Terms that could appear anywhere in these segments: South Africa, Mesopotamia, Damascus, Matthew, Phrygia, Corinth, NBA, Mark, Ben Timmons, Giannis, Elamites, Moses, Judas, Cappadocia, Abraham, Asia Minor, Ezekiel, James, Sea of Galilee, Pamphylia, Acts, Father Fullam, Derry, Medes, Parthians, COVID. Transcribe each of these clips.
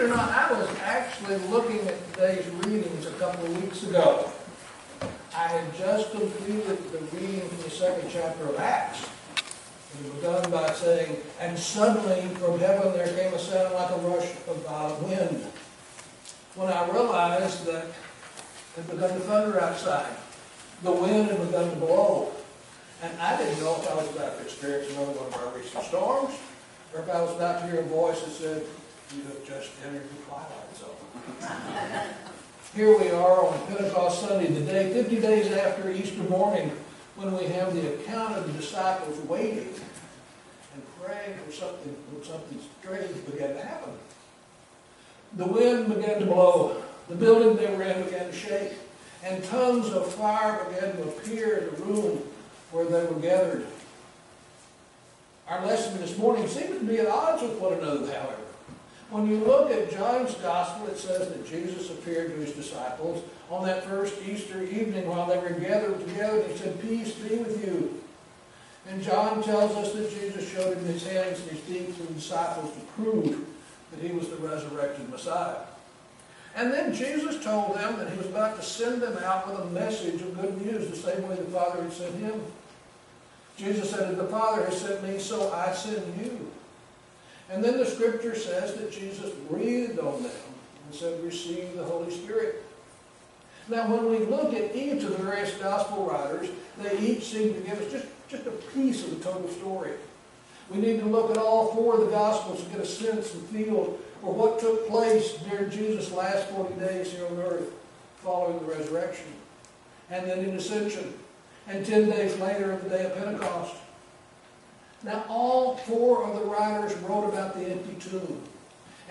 it or not, I was actually looking at today's readings a couple of weeks ago. I had just completed the reading from the second chapter of Acts. It begun by saying, and suddenly from heaven there came a sound like a rush of wind. When I realized that it had begun to thunder outside, the wind had begun to blow. And I didn't know if I was about to experience another one of our recent storms, or if I was about to hear a voice that said, you have just entered the twilight zone. Here we are on Pentecost Sunday, the day 50 days after Easter morning, when we have the account of the disciples waiting and praying for something strange began to happen. The wind began to blow, the building they were in began to shake, and tongues of fire began to appear in the room where they were gathered. Our lesson this morning seems to be at odds with one another, however. When you look at John's Gospel, it says that Jesus appeared to his disciples on that first Easter evening while they were gathered together. He said, peace be with you. And John tells us that Jesus showed him his hands and his feet to the disciples to prove that he was the resurrected Messiah. And then Jesus told them that he was about to send them out with a message of good news, the same way the Father had sent him. Jesus said, the Father has sent me, so I send you. And then the Scripture says that Jesus breathed on them and said, receive the Holy Spirit. Now, when we look at each of the various Gospel writers, they each seem to give us just a piece of the total story. We need to look at all four of the Gospels to get a sense and feel for what took place during Jesus' last 40 days here on earth following the resurrection, and then in ascension, and 10 days later on the day of Pentecost. Now, all four of the writers wrote about the empty tomb.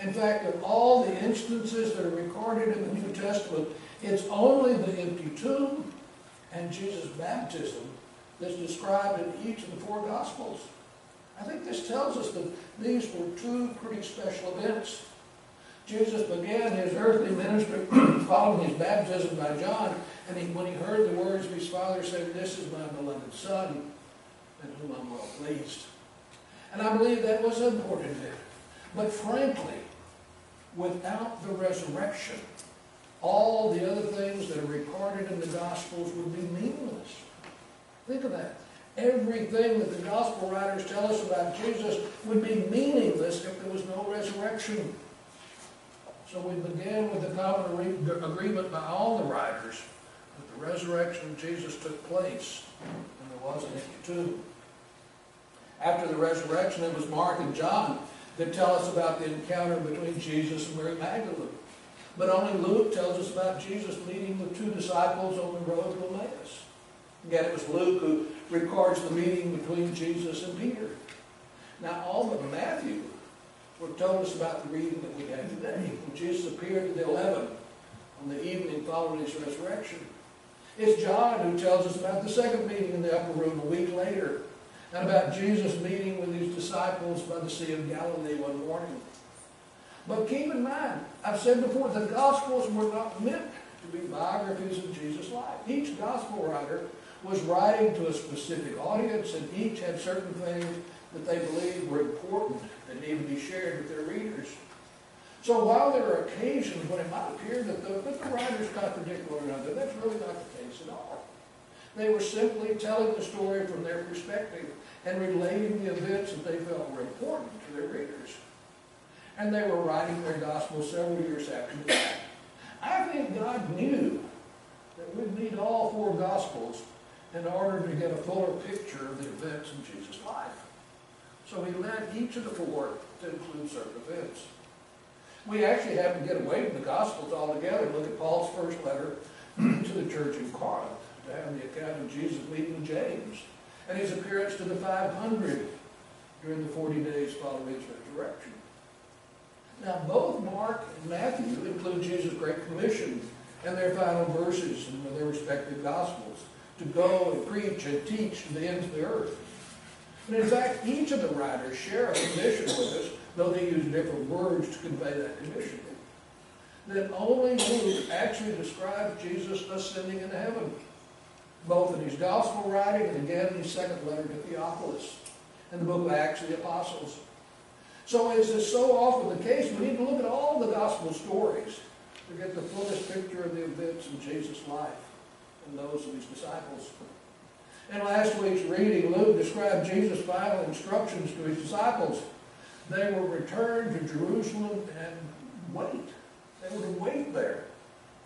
In fact, of all the instances that are recorded in the New Testament, it's only the empty tomb and Jesus' baptism that's described in each of the four Gospels. I think this tells us that these were two pretty special events. Jesus began his earthly ministry following his baptism by John, and when he heard the words of his Father, said, this is my beloved Son, in whom I'm well pleased. And I believe that was important then. But frankly, without the resurrection, all the other things that are recorded in the Gospels would be meaningless. Think of that. Everything that the Gospel writers tell us about Jesus would be meaningless if there was no resurrection. So we began with the common agreement by all the writers that the resurrection of Jesus took place and there was an empty tomb. After the resurrection, it was Mark and John that tell us about the encounter between Jesus and Mary Magdalene. But only Luke tells us about Jesus meeting the two disciples on the road to Emmaus. Again, it was Luke who records the meeting between Jesus and Peter. Now, all but Matthew were told us about the reading that we had today, when Jesus appeared to the 11 on the evening following his resurrection. It's John who tells us about the second meeting in the upper room a week later, and about Jesus meeting with his disciples by the Sea of Galilee one morning. But keep in mind, I've said before, the Gospels were not meant to be biographies of Jesus' life. Each Gospel writer was writing to a specific audience, and each had certain things that they believed were important that needed to be shared with their readers. So while there are occasions when it might appear that the writers contradict one another, that's really not the case at all. They were simply telling the story from their perspective and relating the events that they felt were important to their readers. And they were writing their gospel several years after the fact. I think God knew that we'd need all four Gospels in order to get a fuller picture of the events in Jesus' life. So he led each of the four to include certain events. We actually have to get away from the Gospels altogether and look at Paul's first letter to the church in Corinth to have the account of Jesus meeting with James and his appearance to the 500 during the 40 days following his resurrection. Now, both Mark and Matthew include Jesus' Great Commission in their final verses in their respective Gospels, to go and preach and teach to the ends of the earth. And in fact, each of the writers share a commission with us, though they use different words to convey that commission. Then only Luke actually describes Jesus ascending into heaven, both in his gospel writing and again in his second letter to Theophilus, in the book of Acts of the Apostles. So as is so often the case, we need to look at all the gospel stories to get the fullest picture of the events in Jesus' life and those of his disciples. In last week's reading, Luke described Jesus' final instructions to his disciples. They will return to Jerusalem and wait. They were to wait there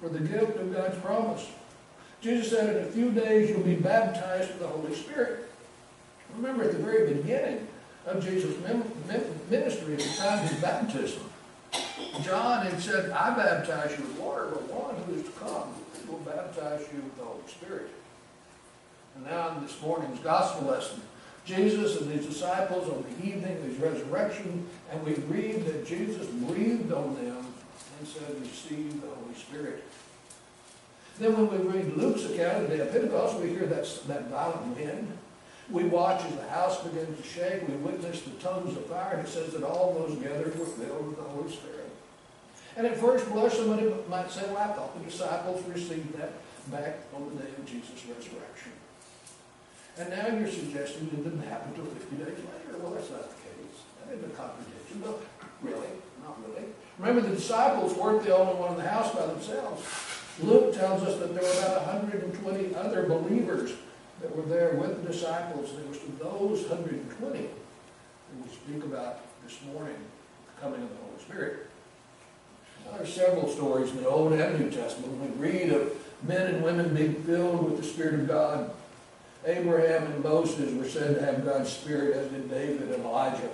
for the gift of God's promise. Jesus said, in a few days you'll be baptized with the Holy Spirit. Remember, at the very beginning of Jesus' ministry, at the time of his baptism, John had said, I baptize you with water, but one who is to come will baptize you with the Holy Spirit. And now in this morning's gospel lesson, Jesus and his disciples on the evening of his resurrection, and we read that Jesus breathed on them and said, receive the Holy Spirit. Then when we read Luke's account of the day of Pentecost, we hear that violent wind. We watch as the house begins to shake. We witness the tongues of fire. And it says that all those gathered were filled with the Holy Spirit. And at first blush, somebody might say, well, I thought the disciples received that back on the day of Jesus' resurrection. And now you're suggesting it didn't happen until 50 days later. Well, that's not the case. That isn't a contradiction. Well, really? Not really. Remember, the disciples weren't the only one in the house by themselves. Luke tells us that there were about 120 other believers that were there with the disciples. And it was to those 120 that we speak about this morning, the coming of the Holy Spirit. Now, there are several stories in the Old and New Testament. We read of men and women being filled with the Spirit of God. Abraham and Moses were said to have God's Spirit, as did David and Elijah.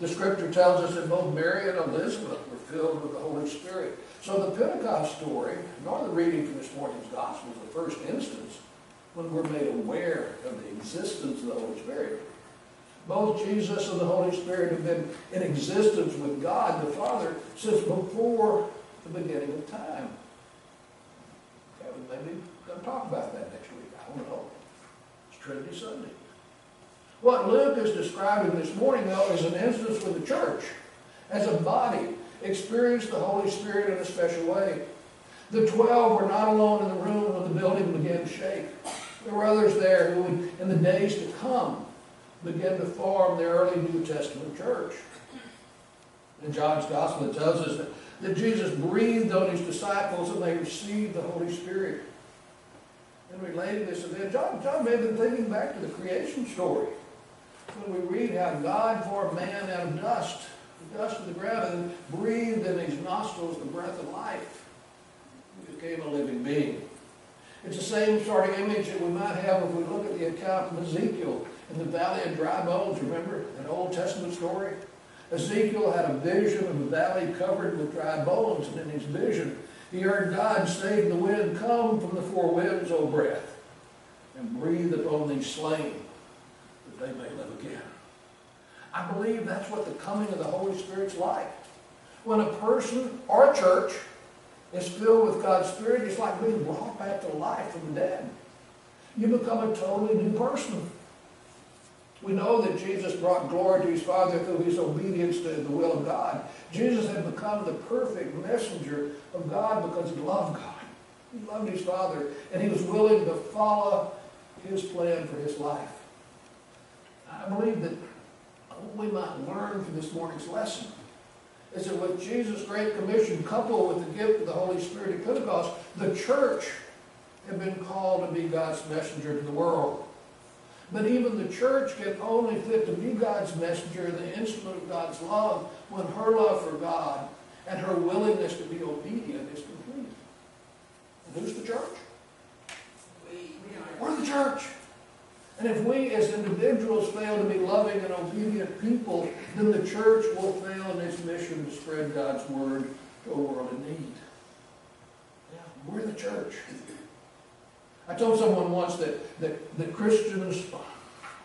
The Scripture tells us that both Mary and Elizabeth were filled with the Holy Spirit. So the Pentecost story, nor the reading from this morning's Gospel, is the first instance when we're made aware of the existence of the Holy Spirit. Both Jesus and the Holy Spirit have been in existence with God the Father since before the beginning of time. Okay, well, maybe we'll talk about that next week. I don't know. Trinity Sunday. What Luke is describing this morning, though, is an instance where the church, as a body, experienced the Holy Spirit in a special way. The 12 were not alone in the room when the building began to shake. There were others there who would, in the days to come, begin to form the early New Testament church. In John's Gospel, it tells us that Jesus breathed on his disciples and they received the Holy Spirit. And related this event, John may have been thinking back to the creation story. When we read how God formed man out of dust, the dust of the ground, and breathed in his nostrils the breath of life, he became a living being. It's the same sort of image that we might have if we look at the account of Ezekiel in the Valley of Dry Bones. Remember that Old Testament story? Ezekiel had a vision of a valley covered with dry bones, and in his vision, he heard God say to the wind, come from the four winds, O breath, and breathe upon these slain, that they may live again. I believe that's what the coming of the Holy Spirit's like. When a person or a church is filled with God's Spirit, it's like being brought back to life from the dead. You become a totally new person. We know that Jesus brought glory to his Father through his obedience to the will of God. Jesus had become the perfect messenger of God because he loved God. He loved his Father, and he was willing to follow his plan for his life. I believe that what we might learn from this morning's lesson is that with Jesus' great commission coupled with the gift of the Holy Spirit at Pentecost, the church had been called to be God's messenger to the world. But even the church can only fit to be God's messenger and the instrument of God's love when her love for God and her willingness to be obedient is complete. And who's the church? We're the church. And if we as individuals fail to be loving and obedient people, then the church will fail in its mission to spread God's word to a world in need. Yeah, we're the church. I told someone once that Christians,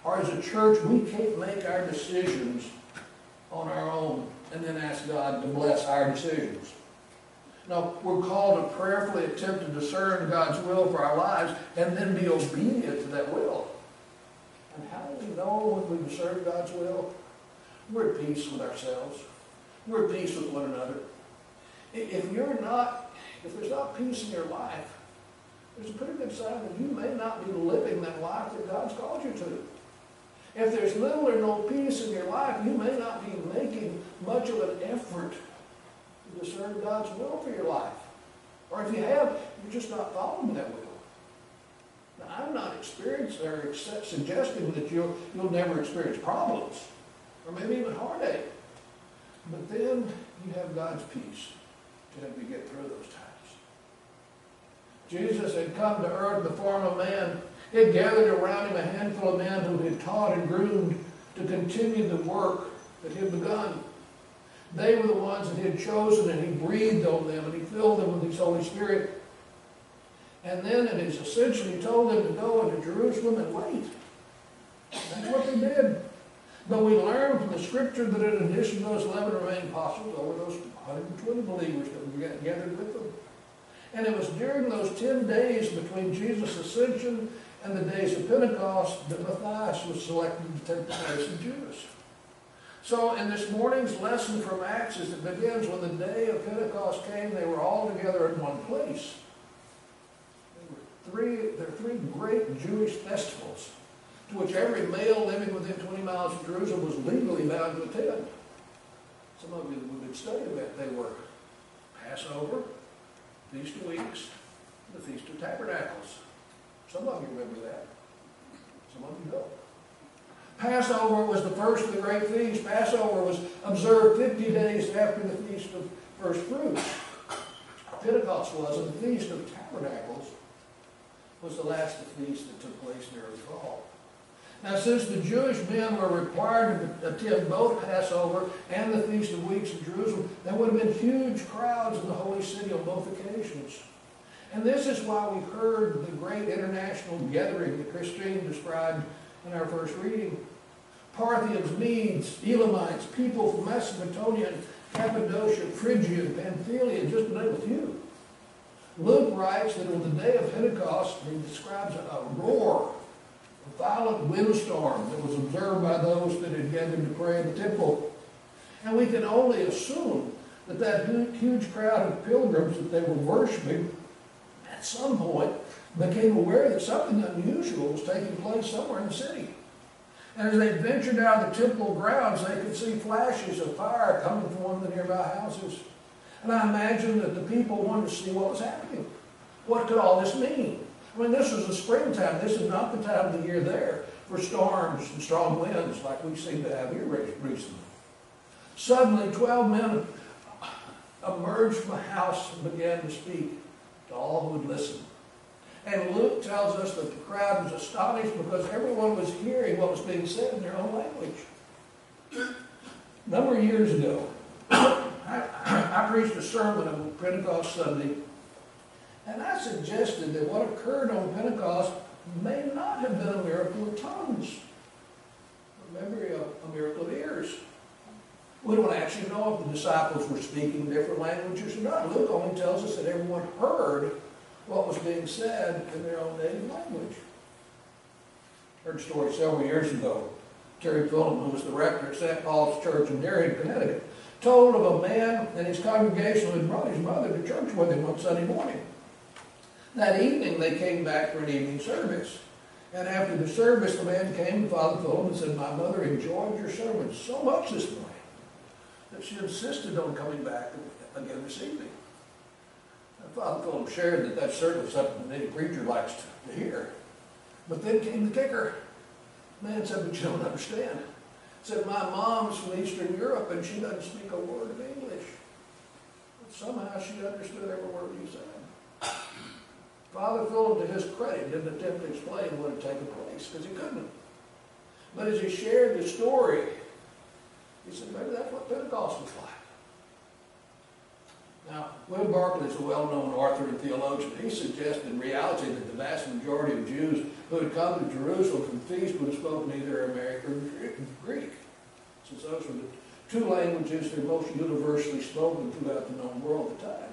or as a church, we can't make our decisions on our own and then ask God to bless our decisions. No, we're called to prayerfully attempt to discern God's will for our lives and then be obedient to that will. And how do we know when we discern God's will? We're at peace with ourselves. We're at peace with one another. If there's not peace in your life, it's a pretty good sign that you may not be living that life that God's called you to. If there's little or no peace in your life, you may not be making much of an effort to discern God's will for your life. Or if you have, you're just not following that will. Now, I'm not experiencing or suggesting that you'll never experience problems, or maybe even heartache. But then you have God's peace to help you get through those times. Jesus had come to earth in the form of man. He had gathered around him a handful of men who had taught and groomed to continue the work that he had begun. They were the ones that he had chosen, and he breathed on them, and he filled them with his Holy Spirit. And then in his ascension, he told them to go into Jerusalem and wait. That's what they did. But we learn from the Scripture that in addition to those 11 remaining apostles, there were those 120 believers that were gathered with them. And it was during those 10 days between Jesus' ascension and the days of Pentecost that Matthias was selected to take the place of Judas. So in this morning's lesson from Acts, as it begins, when the day of Pentecost came, they were all together in one place. There were three great Jewish festivals to which every male living within 20 miles of Jerusalem was legally bound to attend. Some of you would study that. They were Passover, Feast of Weeks, the Feast of Tabernacles. Some of you remember that. Some of you don't. Passover was the first of the great feasts. Passover was observed 50 days after the Feast of First Fruits. Pentecost was, and the Feast of Tabernacles was the last feast that took place near the fall. Now, since the Jewish men were required to attend both Passover and the Feast of Weeks in Jerusalem, there would have been huge crowds in the holy city on both occasions. And this is why we heard the great international gathering that Christine described in our first reading. Parthians, Medes, Elamites, people from Mesopotamia, Cappadocia, Phrygia, and Pamphylia, just to name a few. Luke writes that on the day of Pentecost, he describes a roar, a violent windstorm that was observed by those that had gathered to pray in the temple. And we can only assume that that huge crowd of pilgrims that they were worshiping at some point became aware that something unusual was taking place somewhere in the city. And as they ventured out of the temple grounds, they could see flashes of fire coming from one of the nearby houses. And I imagine that the people wanted to see what was happening. What could all this mean? I mean, this was the springtime. This is not the time of the year there for storms and strong winds like we seem to have here recently. Suddenly, 12 men emerged from a house and began to speak to all who would listen. And Luke tells us that the crowd was astonished because everyone was hearing what was being said in their own language. A number of years ago, I preached a sermon on Pentecost Sunday, and I suggested that what occurred on Pentecost may not have been a miracle of tongues, but maybe a miracle of ears. We don't actually know if the disciples were speaking different languages or not. Luke only tells us that everyone heard what was being said in their own native language. I heard a story several years ago. Terry Fullam, who was the rector at St. Paul's Church in Derry, Connecticut, told of a man and his congregation who had brought his mother to church with him one Sunday morning. That evening, they came back for an evening service. And after the service, the man came to Father Fullam and said, "My mother enjoyed your sermon so much this morning that she insisted on coming back again this evening." And Father Fullam shared that that's certainly something that any preacher likes to hear. But then came the kicker. The man said, "But you don't understand." He said, "My mom's from Eastern Europe, and she doesn't speak a word of English. But somehow she understood every word you said." Father Fullam, to his credit, didn't attempt to explain what had taken place, because he couldn't. But as he shared the story, he said, maybe that's what Pentecost was like. Now, Will Barclay is a well-known author and theologian. He suggests in reality that the vast majority of Jews who had come to Jerusalem from the feast would have spoken either American or Greek, since those were the two languages that were most universally spoken throughout the known world at the time.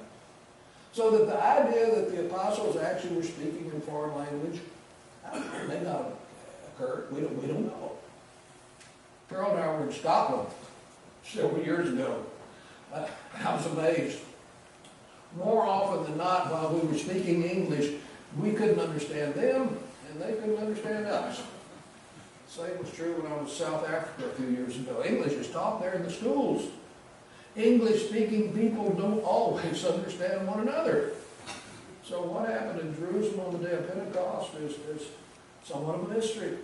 So that the idea that the apostles actually were speaking in foreign language may not have occurred. We don't know. Carol and I were in Scotland several years ago. I was amazed. More often than not, while we were speaking English, we couldn't understand them, and they couldn't understand us. The same was true when I was in South Africa a few years ago. English is taught there in the schools. English-speaking people don't always understand one another. So what happened in Jerusalem on the day of Pentecost is somewhat of a mystery.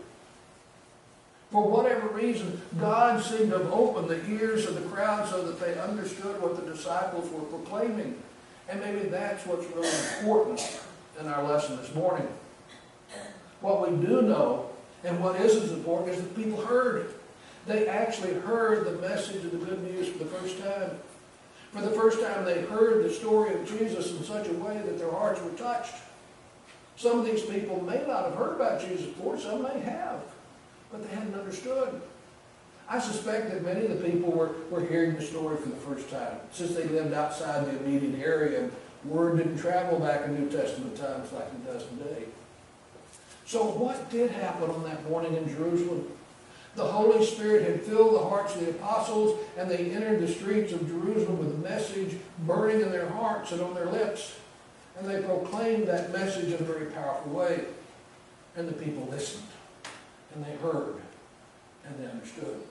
For whatever reason, God seemed to have opened the ears of the crowd so that they understood what the disciples were proclaiming. And maybe that's what's really important in our lesson this morning. What we do know, and what is as important, is that people heard it. They actually heard the message of the good news for the first time. For the first time, they heard the story of Jesus in such a way that their hearts were touched. Some of these people may not have heard about Jesus before, some may have, but they hadn't understood. I suspect that many of the people were hearing the story for the first time, since they lived outside the immediate area, and word didn't travel back in New Testament times like it does today. So what did happen on that morning in Jerusalem? The Holy Spirit had filled the hearts of the apostles, and they entered the streets of Jerusalem with a message burning in their hearts and on their lips. And they proclaimed that message in a very powerful way. And the people listened, and they heard, and they understood.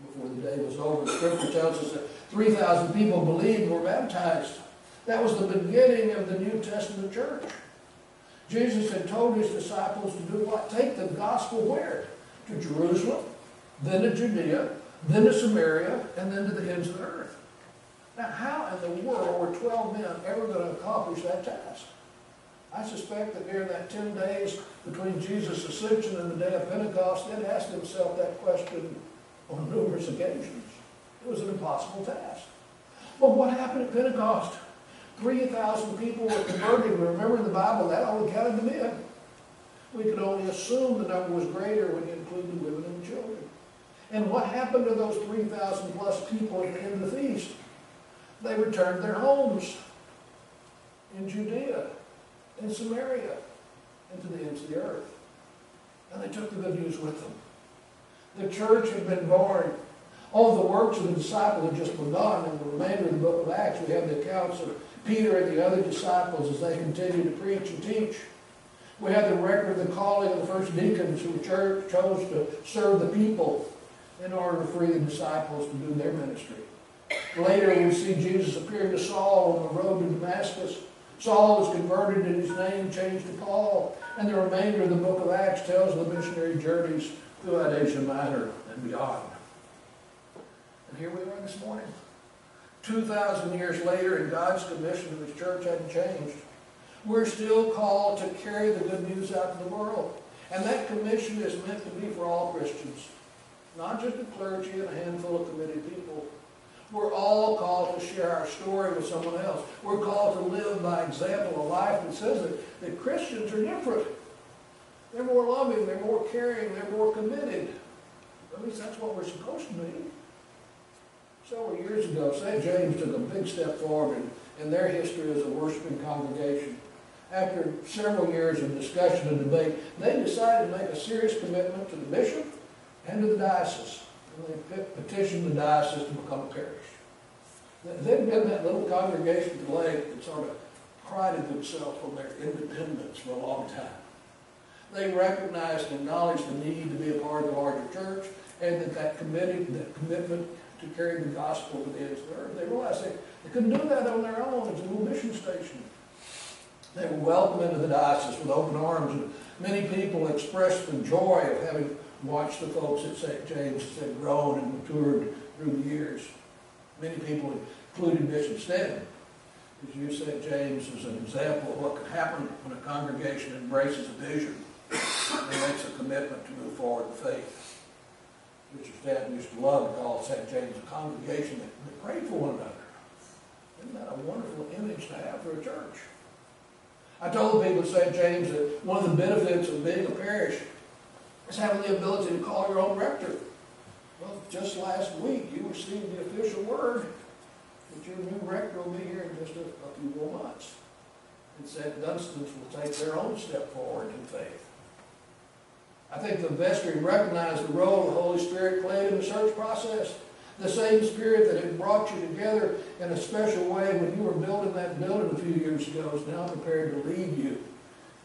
Before the day was over, the Scripture tells us that 3,000 people believed and were baptized. That was the beginning of the New Testament church. Jesus had told his disciples to do what? Take the gospel where? To Jerusalem, then to Judea, then to Samaria, and then to the ends of the earth. Now, how in the world were 12 men ever going to accomplish that task? I suspect that during that 10 days between Jesus' ascension and the day of Pentecost, they'd asked themselves that question on numerous occasions. It was an impossible task. But what happened at Pentecost? 3,000 people were converted. Remember in the Bible, that only counted the men. We could only assume the number was greater when you included women and children. And what happened to those 3,000 plus people at the end of the feast? They returned to their homes in Judea, in Samaria, and to the ends of the earth. And they took the good news with them. The church had been born. All the works of the disciples had just begun. In the remainder of the book of Acts, we have the accounts of Peter and the other disciples as they continued to preach and teach. We have the record of the calling of the first deacons who chose to serve the people in order to free the disciples to do their ministry. Later we see Jesus appearing to Saul on the road to Damascus. Saul was converted and his name changed to Paul. And the remainder of the book of Acts tells of the missionary journeys throughout Asia Minor and beyond. And here we are this morning. 2,000 years later, and God's commission to his church hadn't changed. We're still called to carry the good news out to the world. And that commission is meant to be for all Christians, not just the clergy and a handful of committed people. We're all called to share our story with someone else. We're called to live by example a life that says that Christians are different. They're more loving, they're more caring, they're more committed. At least that's what we're supposed to be. Several years ago, St. James took a big step forward in their history as a worshiping congregation. After several years of discussion and debate, they decided to make a serious commitment to the bishop and to the diocese. And they petitioned the diocese to become a parish. They'd been that little congregation delay that sort of prided themselves on their independence for a long time. They recognized and acknowledged the need to be a part of the larger church, and that commitment to carry the gospel to the ends of the earth. They realized they couldn't do that on their own. It's a little mission station. They were welcomed into the diocese with open arms, and many people expressed the joy of having watched the folks at St. James as they've grown and matured through the years. Many people, including Bishop Stead, who's used St. James as an example of what could happen when a congregation embraces a vision and makes a commitment to move forward in faith. Richard Stanton used to love to call St. James a congregation that prayed for one another. Isn't that a wonderful image to have for a church? I told the people at St. James that one of the benefits of being a parish is having the ability to call your own rector. Well, just last week you received the official word that your new rector will be here in just a few more months. And St. Dunstan's will take their own step forward in faith. I think the vestry recognized the role the Holy Spirit played in the search process. The same Spirit that had brought you together in a special way when you were building that building a few years ago is now prepared to lead you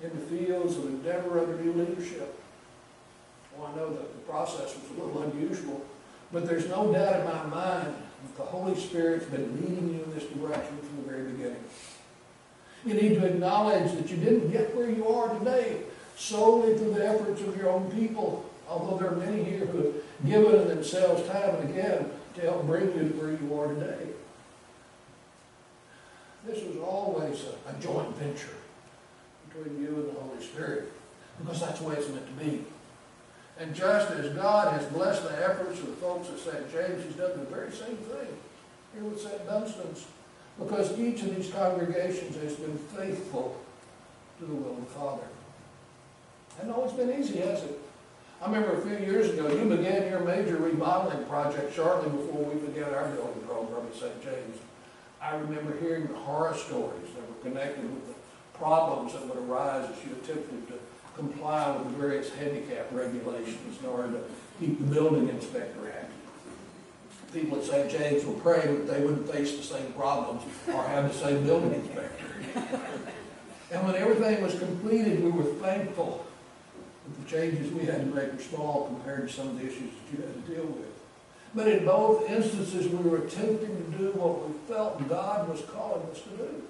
in the fields of endeavor under new leadership. Well, I know that the process was a little unusual, But there's no doubt in my mind that the Holy Spirit's been leading you in this direction from the very beginning. You need to acknowledge that you didn't get where you are today solely through the efforts of your own people, although there are many here who have given themselves time and again to help bring you to where you are today. This was always a joint venture between you and the Holy Spirit, because that's the way it's meant to be. And just as God has blessed the efforts of the folks at St. James, He's done the very same thing here with St. Dunstan's, because each of these congregations has been faithful to the will of the Father. I know it's been easy, hasn't it? I remember a few years ago, you began your major remodeling project shortly before we began our building program at St. James. I remember hearing the horror stories that were connected with the problems that would arise as you attempted to comply with the various handicap regulations in order to keep the building inspector happy. People at St. James were praying that they wouldn't face the same problems or have the same building inspector. And when everything was completed, we were thankful that the changes we had to make were small compared to some of the issues that you had to deal with. But in both instances, we were attempting to do what we felt God was calling us to do.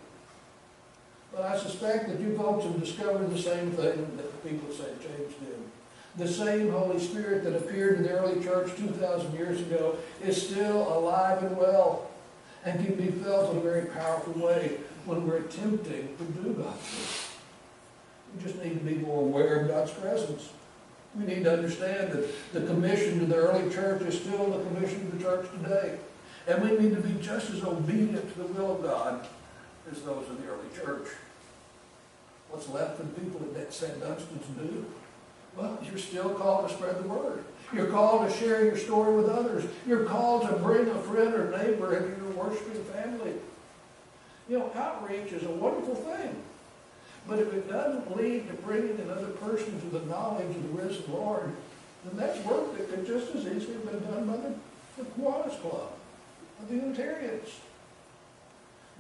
But I suspect that you folks have discovered the same thing that the people of St. James did. The same Holy Spirit that appeared in the early church 2,000 years ago is still alive and well and can be felt in a very powerful way when we're attempting to do God's will. We just need to be more aware of God's presence. We need to understand that the commission to the early church is still the commission to the church today. And we need to be just as obedient to the will of God as those in the early church. What's left for the people at St. Dunstan's to do? Well, you're still called to spread the word. You're called to share your story with others. You're called to bring a friend or neighbor into your worshiping family. You know, outreach is a wonderful thing. But if it doesn't lead to bringing another person to the knowledge of the risen Lord, then that's work that could just as easily have been done by the Kiwanis Club, by the Unitarians.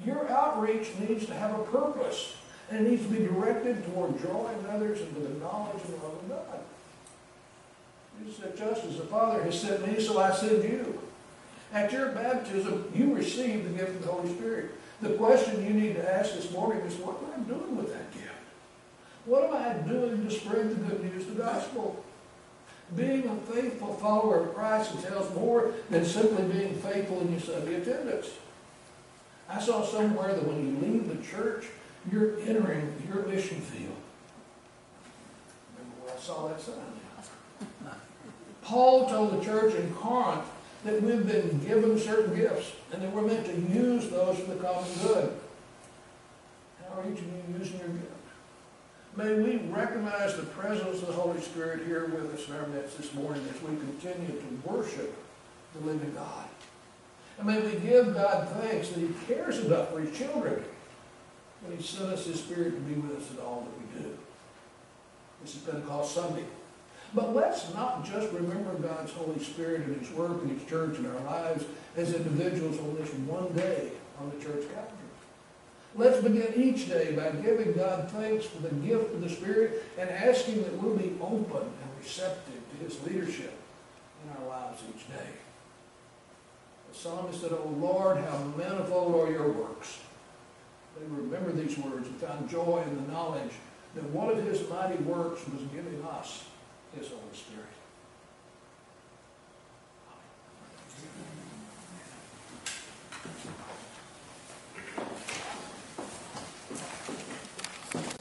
Your outreach needs to have a purpose, and it needs to be directed toward drawing others into the knowledge and love of God. Jesus said, just as the Father has sent me, so I send you. At your baptism, you receive the gift of the Holy Spirit. The question you need to ask this morning is, what am I doing with that gift? What am I doing to spread the good news of the gospel? Being a faithful follower of Christ entails more than simply being faithful in your Sunday attendance. I saw somewhere that when you leave the church, you're entering your mission field. Remember where I saw that sign? Paul told the church in Corinth that we've been given certain gifts and that we're meant to use those for the common good. How are each of you using your gift? May we recognize the presence of the Holy Spirit here with us in our midst this morning as we continue to worship the living God. And may we give God thanks that He cares enough for His children when He sent us His Spirit to be with us in all that we do. This is Pentecost Sunday. But let's not just remember God's Holy Spirit and His work and His church and our lives as individuals on this one day on the church calendar. Let's begin each day by giving God thanks for the gift of the Spirit and asking that we'll be open and receptive to His leadership in our lives each day. The psalmist said, O Lord, how manifold are your works. They remember these words and found joy in the knowledge that one of His mighty works was giving us His Holy Spirit.